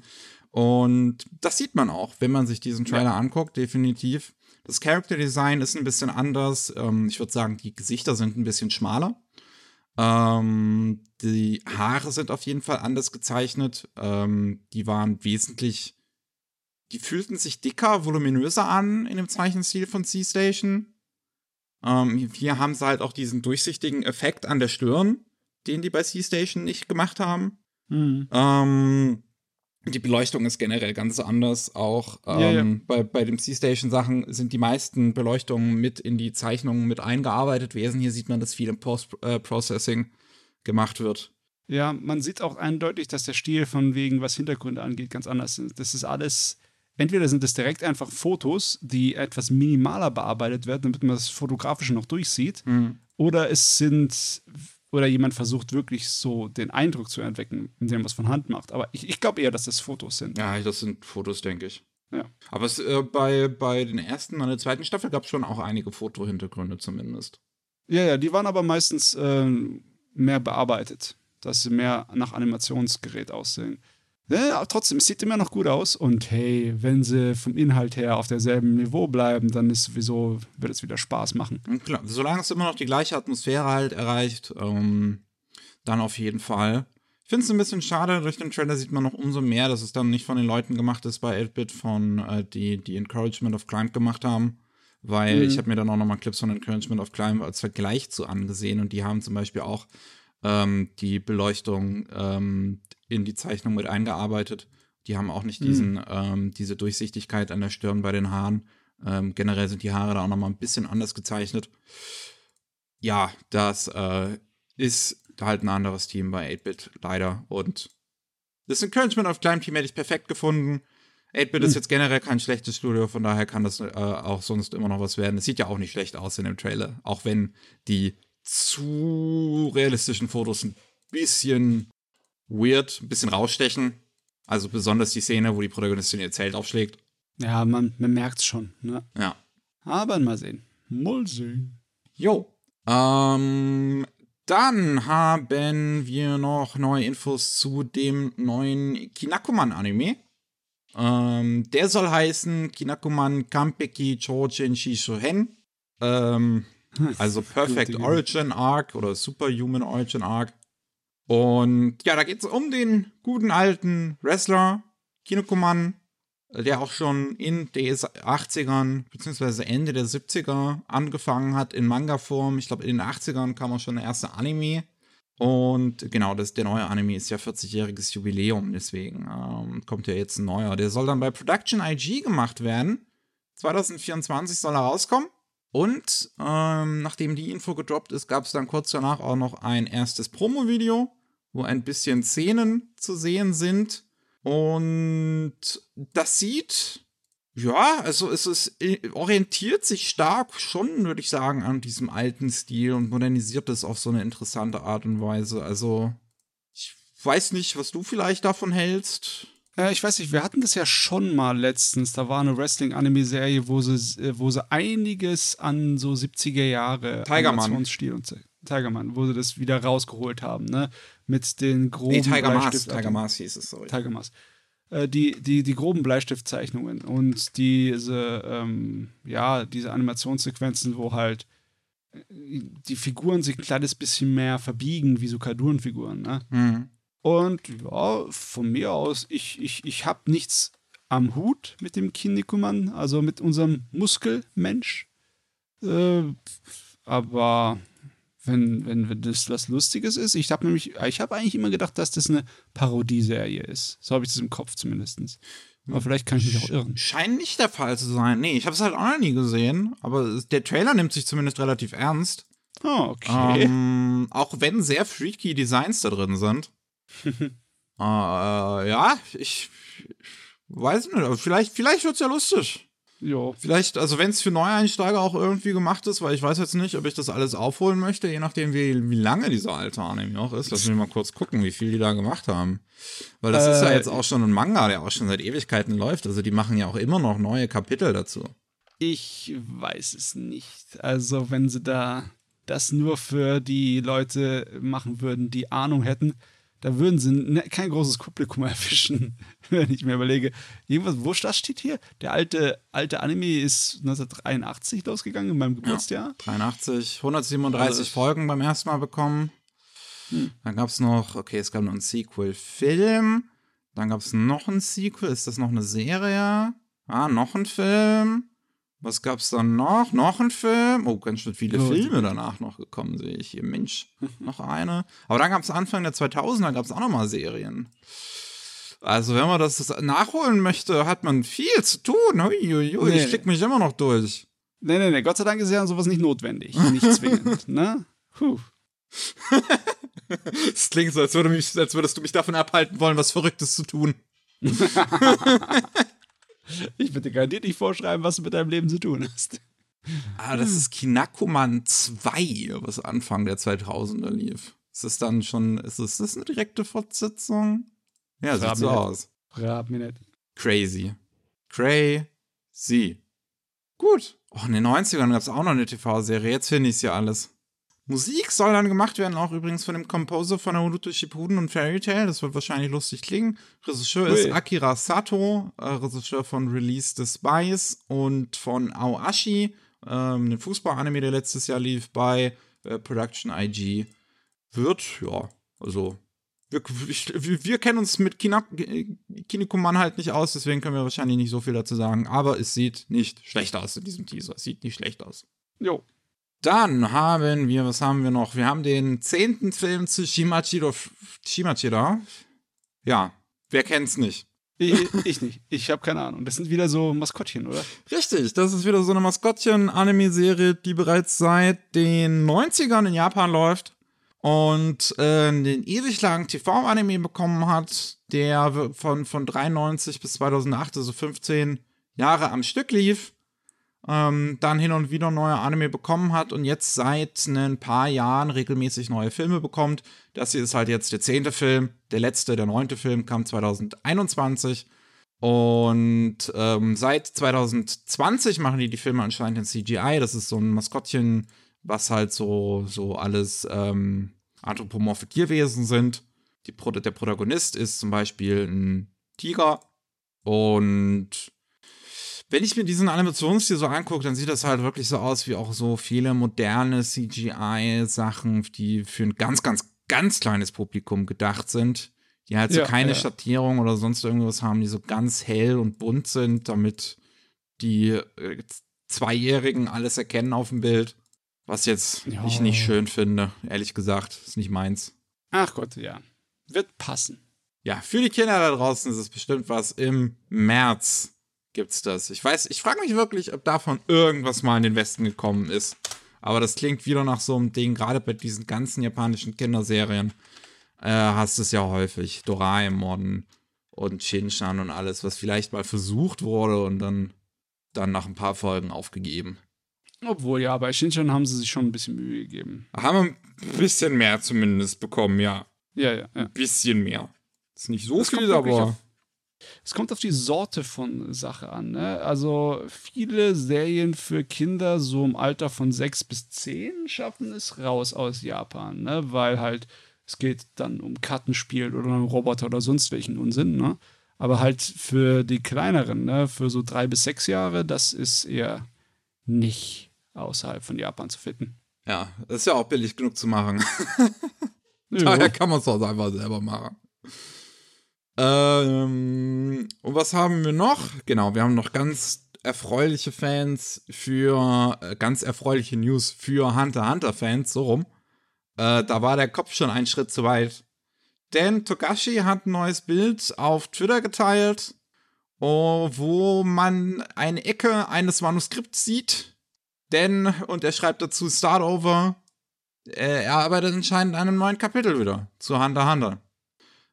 Und das sieht man auch, wenn man sich diesen Trailer anguckt, definitiv. Das Character Design ist ein bisschen anders. Ich würde sagen, die Gesichter sind ein bisschen schmaler. Die Haare sind auf jeden Fall anders gezeichnet. Die waren wesentlich, die fühlten sich dicker, voluminöser an in dem Zeichenstil von C-Station. Hier haben sie halt auch diesen durchsichtigen Effekt an der Stirn, den die bei C-Station nicht gemacht haben. Mhm. Die Beleuchtung ist generell ganz anders. Auch bei den C-Station-Sachen sind die meisten Beleuchtungen mit in die Zeichnungen mit eingearbeitet gewesen. Hier sieht man, dass viel im Post-Processing gemacht wird. Ja, man sieht auch eindeutig, dass der Stil von wegen, was Hintergründe angeht, ganz anders ist. Das ist alles, entweder sind es direkt einfach Fotos, die etwas minimaler bearbeitet werden, damit man das Fotografische noch durchsieht. Mhm. Oder jemand versucht wirklich so den Eindruck zu entwecken, indem er was von Hand macht. Aber ich glaube eher, dass das Fotos sind. Ja, das sind Fotos, denke ich. Ja. Aber es, bei den ersten und der zweiten Staffel gab es schon auch einige Fotohintergründe zumindest. Ja, die waren aber meistens mehr bearbeitet, dass sie mehr nach Animationsgerät aussehen. Ja, trotzdem, es sieht immer noch gut aus. Und hey, wenn sie vom Inhalt her auf derselben Niveau bleiben, dann ist sowieso, wird es wieder Spaß machen. Klar, solange es immer noch die gleiche Atmosphäre halt erreicht, dann auf jeden Fall. Ich finde es ein bisschen schade, durch den Trailer sieht man noch umso mehr, dass es dann nicht von den Leuten gemacht ist bei 8-Bit, die Encouragement of Climb gemacht haben. Weil ich habe mir dann auch nochmal Clips von Encouragement of Climb als Vergleich zu angesehen. Und die haben zum Beispiel auch die Beleuchtung in die Zeichnung mit eingearbeitet. Die haben auch nicht diese Durchsichtigkeit an der Stirn bei den Haaren. Generell sind die Haare da auch nochmal ein bisschen anders gezeichnet. Ja, das ist halt ein anderes Team bei 8-Bit, leider. Und das Encouragement of Climb Team hätte ich perfekt gefunden. 8-Bit ist jetzt generell kein schlechtes Studio, von daher kann das auch sonst immer noch was werden. Es sieht ja auch nicht schlecht aus in dem Trailer, auch wenn die zu realistischen Fotos ein bisschen weird, ein bisschen rausstechen. Also besonders die Szene, wo die Protagonistin ihr Zelt aufschlägt. Ja, man merkt's schon, ne? Ja. Aber mal sehen. Mal sehen. Jo. Dann haben wir noch neue Infos zu dem neuen Kinakuman-Anime. Der soll heißen Kinakuman Kanpeki Chōjin Shishohen. Also Perfect Origin Arc oder Superhuman Origin Arc. Und ja, da geht es um den guten alten Wrestler Kinnikuman, der auch schon in den 80ern bzw. Ende der 70er angefangen hat in Manga-Form. Ich glaube, in den 80ern kam auch schon der erste Anime. Und genau, der neue Anime ist ja 40-jähriges Jubiläum, deswegen kommt ja jetzt ein neuer. Der soll dann bei Production I.G gemacht werden. 2024 soll er rauskommen. Und nachdem die Info gedroppt ist, gab es dann kurz danach auch noch ein erstes Promo-Video, wo ein bisschen Szenen zu sehen sind. Und das sieht, ja, also orientiert sich stark schon, würde ich sagen, an diesem alten Stil und modernisiert es auf so eine interessante Art und Weise. Also, ich weiß nicht, was du vielleicht davon hältst. Ich weiß nicht, wir hatten das ja schon mal letztens. Da war eine Wrestling-Anime-Serie, wo sie einiges an so 70er-Jahre Animationsstil und Tigerman, wo sie das wieder rausgeholt haben, ne? Mit den groben Tiger Maas hieß es, sorry. Tiger Maas. Die groben Bleistiftzeichnungen und diese Animationssequenzen, wo halt die Figuren sich ein kleines bisschen mehr verbiegen, wie so Cartoon-Figuren, ne? Mhm. Und ja, von mir aus, ich habe nichts am Hut mit dem Kinnikuman, also mit unserem Muskelmensch. Aber wenn das was Lustiges ist, ich habe eigentlich immer gedacht, dass das eine Parodieserie ist. So habe ich das im Kopf zumindest. Aber vielleicht kann ich mich auch irren. Scheint nicht der Fall zu sein. Nee, ich habe es halt auch noch nie gesehen. Aber der Trailer nimmt sich zumindest relativ ernst. Oh, okay. Auch wenn sehr freaky Designs da drin sind. Ja, ich Weiß ich nicht, vielleicht wird's ja lustig. Ja. Vielleicht, also wenn es für Neueinsteiger auch irgendwie gemacht ist, weil ich weiß jetzt nicht, ob ich das alles aufholen möchte, je nachdem, wie lange dieser alte Anime noch ist. Lass mich mal kurz gucken, wie viel die da gemacht haben. Weil das ist ja jetzt auch schon ein Manga, der auch schon seit Ewigkeiten läuft. Also die machen ja auch immer noch neue Kapitel dazu. Ich weiß es nicht. Also wenn sie da das nur für die Leute machen würden, die Ahnung hätten, da würden sie kein großes Publikum erwischen, wenn ich mir überlege. Irgendwas, wo das steht hier? Der alte Anime ist 1983 losgegangen, in meinem Geburtsjahr. Ja, 83, 137 also, Folgen beim ersten Mal bekommen. Dann gab es noch, okay, es gab noch einen Sequel-Film. Dann gab es noch einen Sequel, ist das noch eine Serie? Ah, noch ein Film. Was gab's dann noch? Noch ein Film? Oh, ganz schön viele Filme danach noch gekommen, sehe ich hier. Mensch, noch eine. Aber dann gab's Anfang der 2000er, gab's auch noch mal Serien. Also wenn man das nachholen möchte, hat man viel zu tun. Huiuiui, ich klicke mich immer noch durch. Nee. Gott sei Dank ist ja sowas nicht notwendig. Nicht zwingend, ne? Puh. Das klingt so, als würdest du mich davon abhalten wollen, was Verrücktes zu tun. Ich würde dir garantiert nicht vorschreiben, was du mit deinem Leben zu tun hast. Ah, das ist Kinakuman 2, was Anfang der 2000er lief. Ist das dann schon, ist das eine direkte Fortsetzung? Ja, sieht so aus. Frag mich nicht. Crazy. Gut. Oh, in den 90ern gab es auch noch eine TV-Serie. Jetzt finde ich es ja alles. Musik soll dann gemacht werden, auch übrigens von dem Composer von Naruto Shippuden und Fairy Tail. Das wird wahrscheinlich lustig klingen. Regisseur ist Akira Sato, Regisseur von Release the Spice und von Aoashi, einem Fußball-Anime, der letztes Jahr lief bei Production I.G. Wir kennen uns mit Kinnikuman halt nicht aus, deswegen können wir wahrscheinlich nicht so viel dazu sagen. Aber es sieht nicht schlecht aus in diesem Teaser. Es sieht nicht schlecht aus. Jo. Dann haben wir, was haben wir noch? Wir haben den 10. Film zu Shimachiro. Ja, wer kennt's nicht? Ich nicht. Ich habe keine Ahnung. Das sind wieder so Maskottchen, oder? Richtig, das ist wieder so eine Maskottchen-Anime-Serie, die bereits seit den 90ern in Japan läuft und den ewig langen TV-Anime bekommen hat, der von 93 bis 2008, also 15 Jahre am Stück lief. Dann hin und wieder neue Anime bekommen hat und jetzt seit ein paar Jahren regelmäßig neue Filme bekommt. Das hier ist halt jetzt der 10. Film, der letzte, der 9. Film kam 2021 und seit 2020 machen die Filme anscheinend in CGI. Das ist so ein Maskottchen, was halt so alles anthropomorphe Tierwesen sind. Der Protagonist ist zum Beispiel ein Tiger und wenn ich mir diesen Animationsstil so angucke, dann sieht das halt wirklich so aus wie auch so viele moderne CGI-Sachen, die für ein ganz, ganz, ganz kleines Publikum gedacht sind, die halt so keine Schattierung oder sonst irgendwas haben, die so ganz hell und bunt sind, damit die Zweijährigen alles erkennen auf dem Bild, was jetzt ich nicht schön finde, ehrlich gesagt, ist nicht meins. Ach Gott, ja, wird passen. Ja, für die Kinder da draußen ist es bestimmt was im März. Gibt's das. Ich frage mich wirklich, ob davon irgendwas mal in den Westen gekommen ist. Aber das klingt wieder nach so einem Ding, gerade bei diesen ganzen japanischen Kinderserien hast du es ja häufig. Doraemon und Shinchan und alles, was vielleicht mal versucht wurde und dann nach ein paar Folgen aufgegeben. Obwohl, ja, bei Shinchan haben sie sich schon ein bisschen Mühe gegeben. Haben ein bisschen mehr zumindest bekommen, ja. Ja. Ein bisschen mehr. Ist nicht so das viel, aber... Es kommt auf die Sorte von Sache an, ne? Also viele Serien für Kinder so im Alter von 6 bis 10 schaffen es raus aus Japan, ne? Weil halt es geht dann um Kartenspiel oder um Roboter oder sonst welchen Unsinn, ne? Aber halt für die kleineren, ne? Für so 3 bis 6 Jahre, das ist eher nicht außerhalb von Japan zu finden. Ja, das ist ja auch billig genug zu machen. Daher kann man es auch einfach selber machen. Und was haben wir noch? Genau, wir haben noch ganz erfreuliche Fans für, ganz erfreuliche News für Hunter-Hunter-Fans, so rum. Da war der Kopf schon einen Schritt zu weit. Denn Togashi hat ein neues Bild auf Twitter geteilt, wo man eine Ecke eines Manuskripts sieht. Und er schreibt dazu Start Over. Er arbeitet anscheinend an einem neuen Kapitel wieder zu Hunter-Hunter.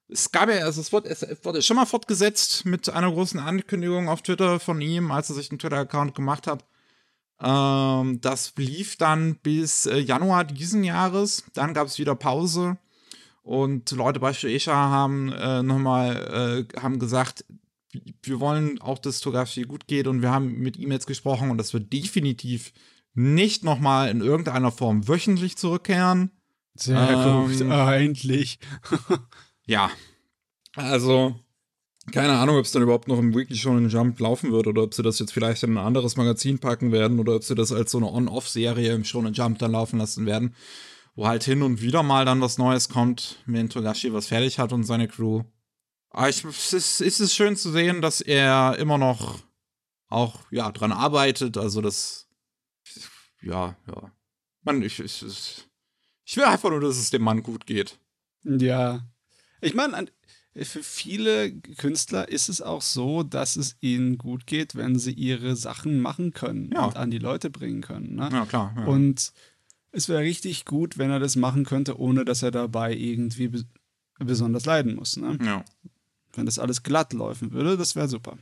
Es gab ja, also es wurde schon mal fortgesetzt mit einer großen Ankündigung auf Twitter von ihm, als er sich einen Twitter-Account gemacht hat. Das lief dann bis Januar diesen Jahres. Dann gab es wieder Pause. Und Leute bei Shueisha haben haben gesagt, wir wollen auch, dass Togashi gut geht. Und wir haben mit ihm jetzt gesprochen. Und das wird definitiv nicht nochmal in irgendeiner Form wöchentlich zurückkehren. Sehr gut, endlich. Ja, also keine Ahnung, ob es dann überhaupt noch im Weekly Shonen Jump laufen wird oder ob sie das jetzt vielleicht in ein anderes Magazin packen werden oder ob sie das als so eine On-Off-Serie im Shonen Jump dann laufen lassen werden, wo halt hin und wieder mal dann was Neues kommt, wenn Togashi was fertig hat und seine Crew. Aber es ist schön zu sehen, dass er immer noch auch, ja, dran arbeitet, also das, ja. Man, ich will einfach nur, dass es dem Mann gut geht. Ja. Ich meine, für viele Künstler ist es auch so, dass es ihnen gut geht, wenn sie ihre Sachen machen können, ja, und an die Leute bringen können. Ne? Ja, klar. Ja. Und es wäre richtig gut, wenn er das machen könnte, ohne dass er dabei irgendwie besonders leiden muss. Ne? Ja. Wenn das alles glatt laufen würde, das wäre super.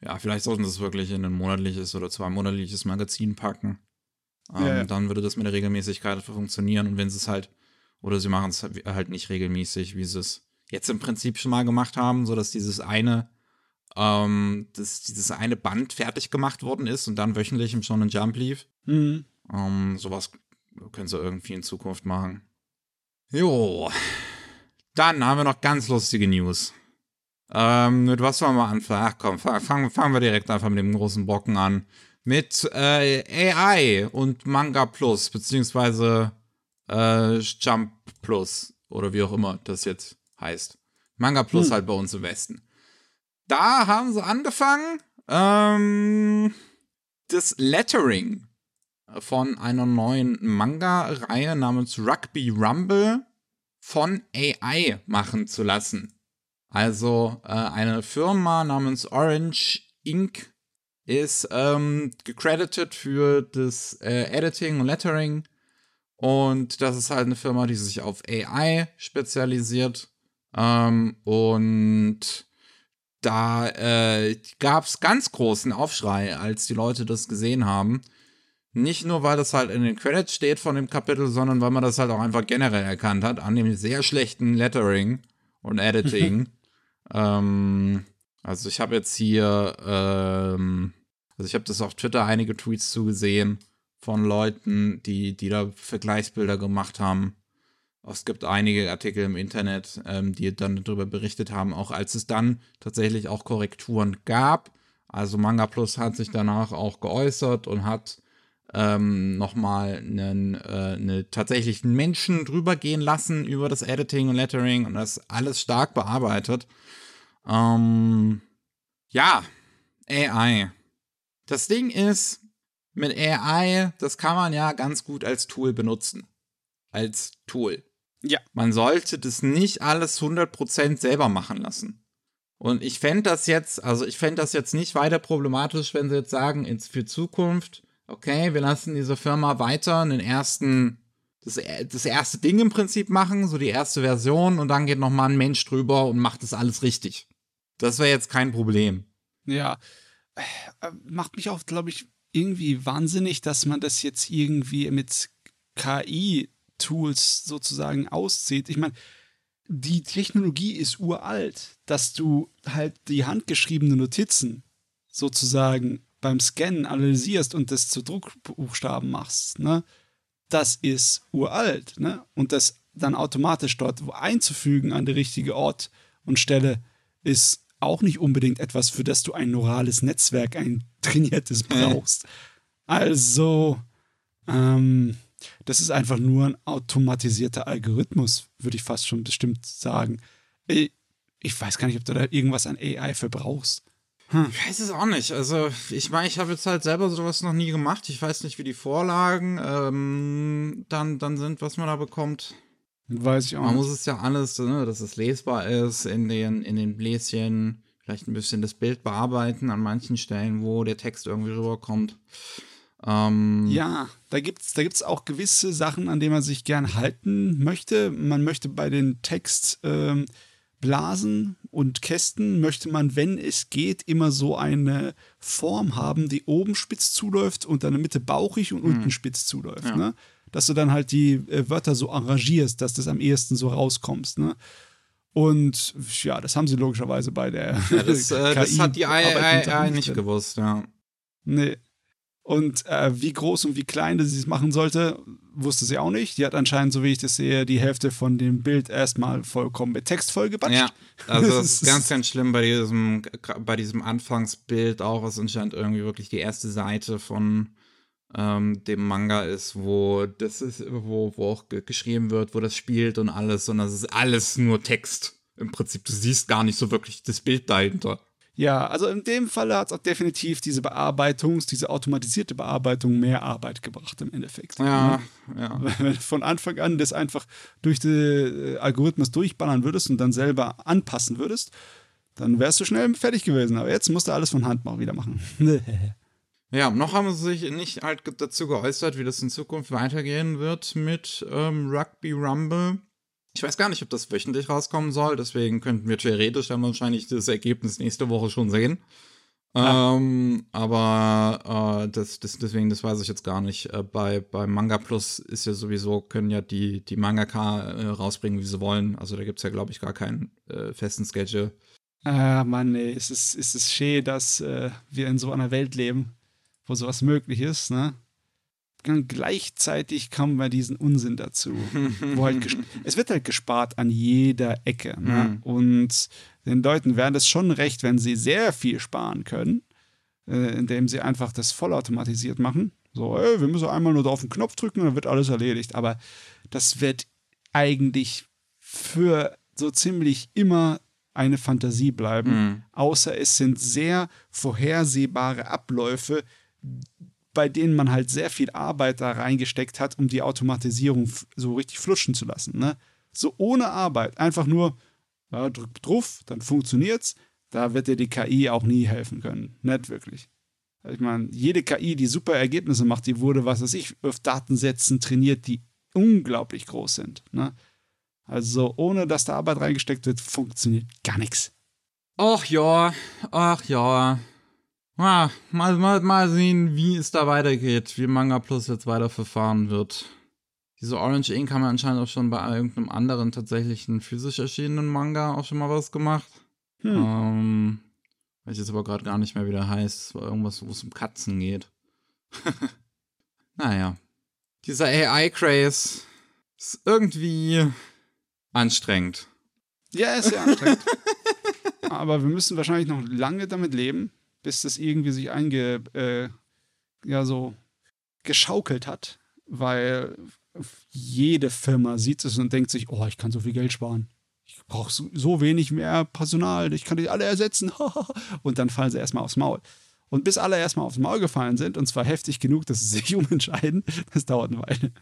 Ja, vielleicht sollten sie es wirklich in ein monatliches oder zweimonatliches Magazin packen. Ja. Dann würde das mit der Regelmäßigkeit funktionieren. Und wenn sie es halt, oder sie machen es halt nicht regelmäßig, wie sie es jetzt im Prinzip schon mal gemacht haben, sodass dieses eine Band fertig gemacht worden ist und dann wöchentlich im Shonen Jump lief. Mhm. Sowas können sie irgendwie in Zukunft machen. Jo. Dann haben wir noch ganz lustige News. Mit was wollen wir anfangen? Ach komm, fangen wir direkt einfach mit dem großen Brocken an. Mit AI und Manga Plus, beziehungsweise Jump Plus oder wie auch immer das jetzt heißt. Manga Plus halt bei uns im Westen. Da haben sie angefangen, das Lettering von einer neuen Manga-Reihe namens Rugby Rumble von AI machen zu lassen. Also eine Firma namens Orange Inc. ist gecredited für das Editing und Lettering. Und das ist halt eine Firma, die sich auf AI spezialisiert. Und da gab es ganz großen Aufschrei, als die Leute das gesehen haben. Nicht nur, weil das halt in den Credits steht von dem Kapitel, sondern weil man das halt auch einfach generell erkannt hat, an dem sehr schlechten Lettering und Editing. Also ich habe jetzt hier, also ich habe das auf Twitter einige Tweets zugesehen von Leuten, die da Vergleichsbilder gemacht haben. Es gibt einige Artikel im Internet, die dann darüber berichtet haben, auch als es dann tatsächlich auch Korrekturen gab. Also Manga Plus hat sich danach auch geäußert und hat nochmal einen tatsächlichen Menschen drüber gehen lassen über das Editing und Lettering und das alles stark bearbeitet. Ja, AI. Das Ding ist, mit AI, das kann man ja ganz gut als Tool benutzen. Als Tool. Ja. Man sollte das nicht alles 100% selber machen lassen. Und ich fände das jetzt, nicht weiter problematisch, wenn sie jetzt sagen, für Zukunft, okay, wir lassen diese Firma weiter das erste Ding im Prinzip machen, so die erste Version, und dann geht nochmal ein Mensch drüber und macht das alles richtig. Das wäre jetzt kein Problem. Ja. Macht mich auch, glaube ich, irgendwie wahnsinnig, dass man das jetzt irgendwie mit KI-Tools sozusagen auszieht. Ich meine, die Technologie ist uralt, dass du halt die handgeschriebenen Notizen sozusagen beim Scannen analysierst und das zu Druckbuchstaben machst. Ne? Das ist uralt. Ne? Und das dann automatisch dort einzufügen an den richtigen Ort und Stelle ist auch nicht unbedingt etwas, für das du ein neurales Netzwerk, ein trainiertes brauchst. Also, das ist einfach nur ein automatisierter Algorithmus, würde ich fast schon bestimmt sagen. Ich weiß gar nicht, ob du da irgendwas an AI für brauchst. Ich weiß es auch nicht. Also, ich meine, ich habe jetzt halt selber sowas noch nie gemacht. Ich weiß nicht, wie die Vorlagen dann sind, was man da bekommt. Weiß ich auch. Man muss es ja alles, ne, dass es lesbar ist, in den Bläschen, vielleicht ein bisschen das Bild bearbeiten an manchen Stellen, wo der Text irgendwie rüberkommt. Ja, da gibt's auch gewisse Sachen, an denen man sich gern halten möchte. Man möchte bei den Text, Blasen und Kästen möchte man, wenn es geht, immer so eine Form haben, die oben spitz zuläuft und dann in der Mitte bauchig und unten spitz zuläuft. Ja. Ne? Dass du dann halt die Wörter so arrangierst, dass das am ehesten so rauskommst. Ne? Und ja, das haben sie logischerweise bei der KI das hat die AI nicht gewusst, ja. Nee. Und wie groß und wie klein sie es machen sollte, wusste sie auch nicht. Die hat anscheinend, so wie ich das sehe, die Hälfte von dem Bild erstmal vollkommen mit Text vollgebatscht. Ja, also das ist ganz, ganz schlimm bei diesem Anfangsbild auch, was anscheinend irgendwie wirklich die erste Seite von dem Manga ist, wo auch geschrieben wird, wo das spielt und alles. Und das ist alles nur Text. Im Prinzip, du siehst gar nicht so wirklich das Bild dahinter. Ja, also in dem Fall hat es auch definitiv diese automatisierte Bearbeitung mehr Arbeit gebracht im Endeffekt. Ja, ja. Wenn du von Anfang an das einfach durch die Algorithmus durchballern würdest und dann selber anpassen würdest, dann wärst du schnell fertig gewesen. Aber jetzt musst du alles von Hand mal wieder machen. Ja, noch haben sie sich nicht halt dazu geäußert, wie das in Zukunft weitergehen wird mit Rugby Rumble. Ich weiß gar nicht, ob das wöchentlich rauskommen soll, deswegen könnten wir theoretisch dann wahrscheinlich das Ergebnis nächste Woche schon sehen. Ja. Aber deswegen, das weiß ich jetzt gar nicht. Bei Manga Plus ist ja sowieso, können ja die Mangaka rausbringen, wie sie wollen. Also da gibt es ja, glaube ich, gar keinen festen Schedule. Ah, Mann, ey, es ist schön, dass wir in so einer Welt leben, wo sowas möglich ist, ne? Und gleichzeitig kommen wir diesen Unsinn dazu. Wo halt es wird halt gespart an jeder Ecke. Ne? Mhm. Und den Leuten wäre das schon recht, wenn sie sehr viel sparen können, indem sie einfach das vollautomatisiert machen. So, ey, wir müssen einmal nur auf den Knopf drücken und dann wird alles erledigt. Aber das wird eigentlich für so ziemlich immer eine Fantasie bleiben. Mhm. Außer es sind sehr vorhersehbare Abläufe, bei denen man halt sehr viel Arbeit da reingesteckt hat, um die Automatisierung so richtig flutschen zu lassen. Ne? So ohne Arbeit, einfach nur ja, drück drauf, dann funktioniert's. Da wird dir die KI auch nie helfen können. Nicht wirklich. Ich meine, jede KI, die super Ergebnisse macht, die wurde, was weiß ich, auf Datensätzen trainiert, die unglaublich groß sind. Ne? Also ohne, dass da Arbeit reingesteckt wird, funktioniert gar nichts. Ach ja, ach ja. Ah, mal sehen, wie es da weitergeht, wie Manga Plus jetzt weiter verfahren wird. Diese Orange Ink haben ja anscheinend auch schon bei irgendeinem anderen tatsächlichen physisch erschienenen Manga auch schon mal was gemacht. Weiß jetzt aber gerade gar nicht mehr, wie der heißt. Es war irgendwas, wo es um Katzen geht. Naja. Dieser AI-Craze ist irgendwie anstrengend. Ja, ist ja anstrengend. Aber wir müssen wahrscheinlich noch lange damit leben, bis das irgendwie sich so geschaukelt hat, weil jede Firma sieht es und denkt sich, oh, ich kann so viel Geld sparen. Ich brauche so wenig mehr Personal, ich kann die alle ersetzen. Und dann fallen sie erstmal aufs Maul. Und bis alle erstmal aufs Maul gefallen sind, und zwar heftig genug, dass sie sich umentscheiden, das dauert eine Weile.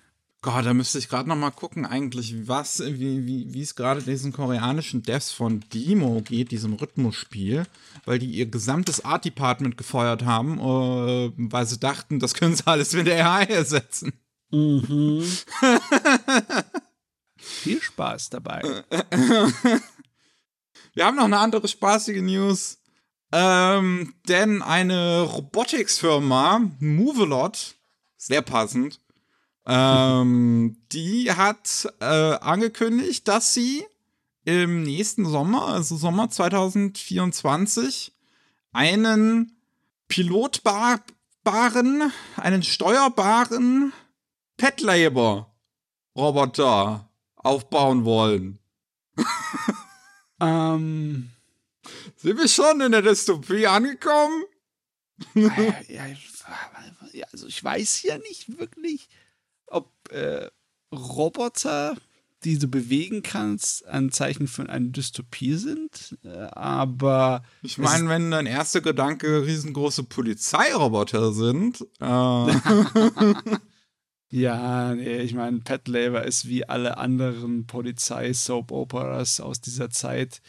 Gott, da müsste ich gerade noch mal gucken eigentlich, wie es gerade diesen koreanischen Devs von Demo geht, diesem Rhythmusspiel, weil die ihr gesamtes Art Department gefeuert haben, weil sie dachten, das können sie alles mit der AI ersetzen. Mhm. Viel Spaß dabei. Wir haben noch eine andere spaßige News, denn eine Robotics-Firma, Movelot, sehr passend, die hat angekündigt, dass sie im nächsten Sommer, also Sommer 2024, einen steuerbaren Pet-Labor-Roboter aufbauen wollen. Sind wir schon in der Dystopie angekommen? Also ich weiß ja nicht wirklich, ob Roboter, die du bewegen kannst, ein Zeichen für eine Dystopie sind, aber ich meine, wenn dein erster Gedanke riesengroße Polizeiroboter sind. Ja, nee, ich meine, Pet Labor ist wie alle anderen Polizei-Soap-Operas aus dieser Zeit,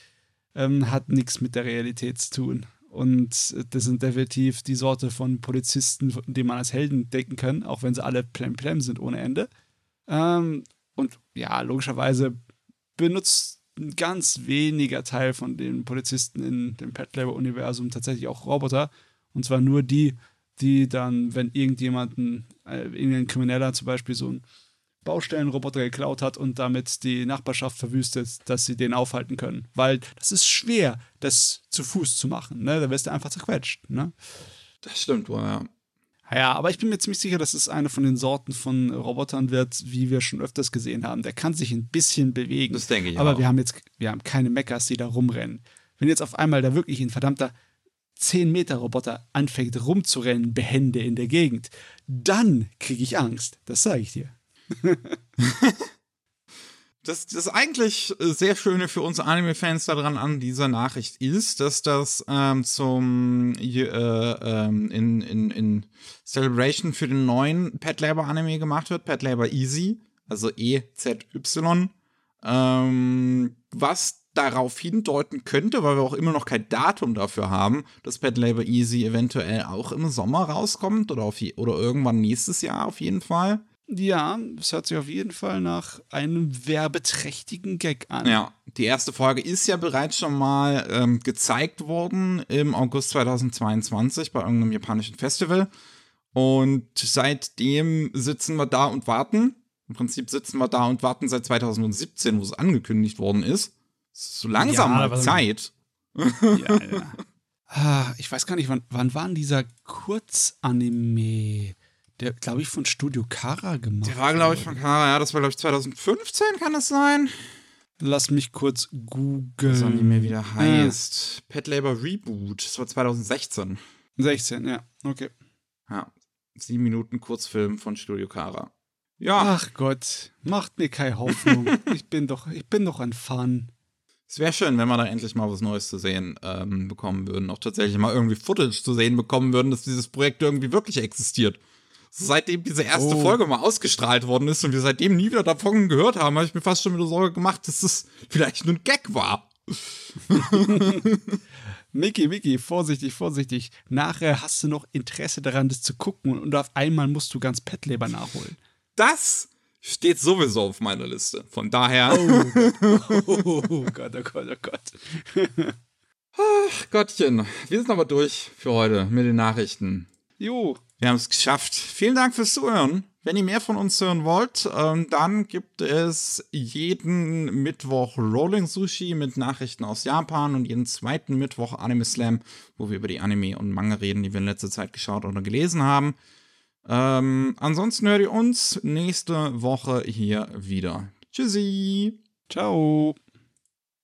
hat nichts mit der Realität zu tun. Und das sind definitiv die Sorte von Polizisten, die man als Helden denken kann, auch wenn sie alle plem-plem sind ohne Ende. Und ja, logischerweise benutzt ein ganz weniger Teil von den Polizisten in dem Pet Labor-Universum tatsächlich auch Roboter. Und zwar nur die, die dann, wenn irgendein Krimineller zum Beispiel so einen Baustellenroboter geklaut hat und damit die Nachbarschaft verwüstet, dass sie den aufhalten können. Weil das ist schwer, das zu Fuß zu machen. Ne? Da wirst du einfach zerquetscht. Ne? Das stimmt wohl, ja. Ja, aber ich bin mir ziemlich sicher, dass es eine von den Sorten von Robotern wird, wie wir schon öfters gesehen haben. Der kann sich ein bisschen bewegen. Das denke ich aber auch. Aber wir haben keine Mechas, die da rumrennen. Wenn jetzt auf einmal da wirklich ein verdammter 10-Meter-Roboter anfängt rumzurennen, behende in der Gegend, dann kriege ich Angst. Das sage ich dir. Das eigentlich sehr Schöne für uns Anime-Fans daran an dieser Nachricht ist, dass das in Celebration für den neuen Pet Labor Anime gemacht wird, Pet Labor Easy, also EZY, was darauf hindeuten könnte, weil wir auch immer noch kein Datum dafür haben, dass Pet Labor Easy eventuell auch im Sommer rauskommt oder irgendwann nächstes Jahr auf jeden Fall. Ja, es hört sich auf jeden Fall nach einem werbeträchtigen Gag an. Ja, die erste Folge ist ja bereits schon mal gezeigt worden im August 2022 bei irgendeinem japanischen Festival. Und seitdem sitzen wir da und warten. Im Prinzip sitzen wir da und warten seit 2017, wo es angekündigt worden ist. So langsam ja, mal Zeit. Ja, ja. Ich weiß gar nicht, wann war denn dieser Kurzanime? Der, glaube ich, von Studio Kara gemacht. Der war, glaube ich, von Kara, ja. Das war, glaube ich, 2015, kann das sein? Lass mich kurz googeln. Das war nicht mehr, wie der heißt. Pet Labor Reboot. Das war 2016. 16, ja. Okay. Ja. 7 Minuten Kurzfilm von Studio Kara. Ja. Ach Gott, macht mir keine Hoffnung. Ich bin doch ein Fan. Es wäre schön, wenn wir da endlich mal was Neues zu sehen bekommen würden. Auch tatsächlich mal irgendwie Footage zu sehen bekommen würden, dass dieses Projekt irgendwie wirklich existiert. Seitdem diese erste Folge mal ausgestrahlt worden ist und wir seitdem nie wieder davon gehört haben, habe ich mir fast schon wieder Sorge gemacht, dass es vielleicht nur ein Gag war. Miki, vorsichtig. Nachher hast du noch Interesse daran, das zu gucken und auf einmal musst du ganz Pet Labor nachholen. Das steht sowieso auf meiner Liste. Von daher. Oh Gott. Ach, Gottchen. Wir sind aber durch für heute mit den Nachrichten. Jo. Wir haben es geschafft. Vielen Dank fürs Zuhören. Wenn ihr mehr von uns hören wollt, dann gibt es jeden Mittwoch Rolling Sushi mit Nachrichten aus Japan und jeden zweiten Mittwoch Anime Slam, wo wir über die Anime und Manga reden, die wir in letzter Zeit geschaut oder gelesen haben. Ansonsten hört ihr uns nächste Woche hier wieder. Tschüssi. Ciao.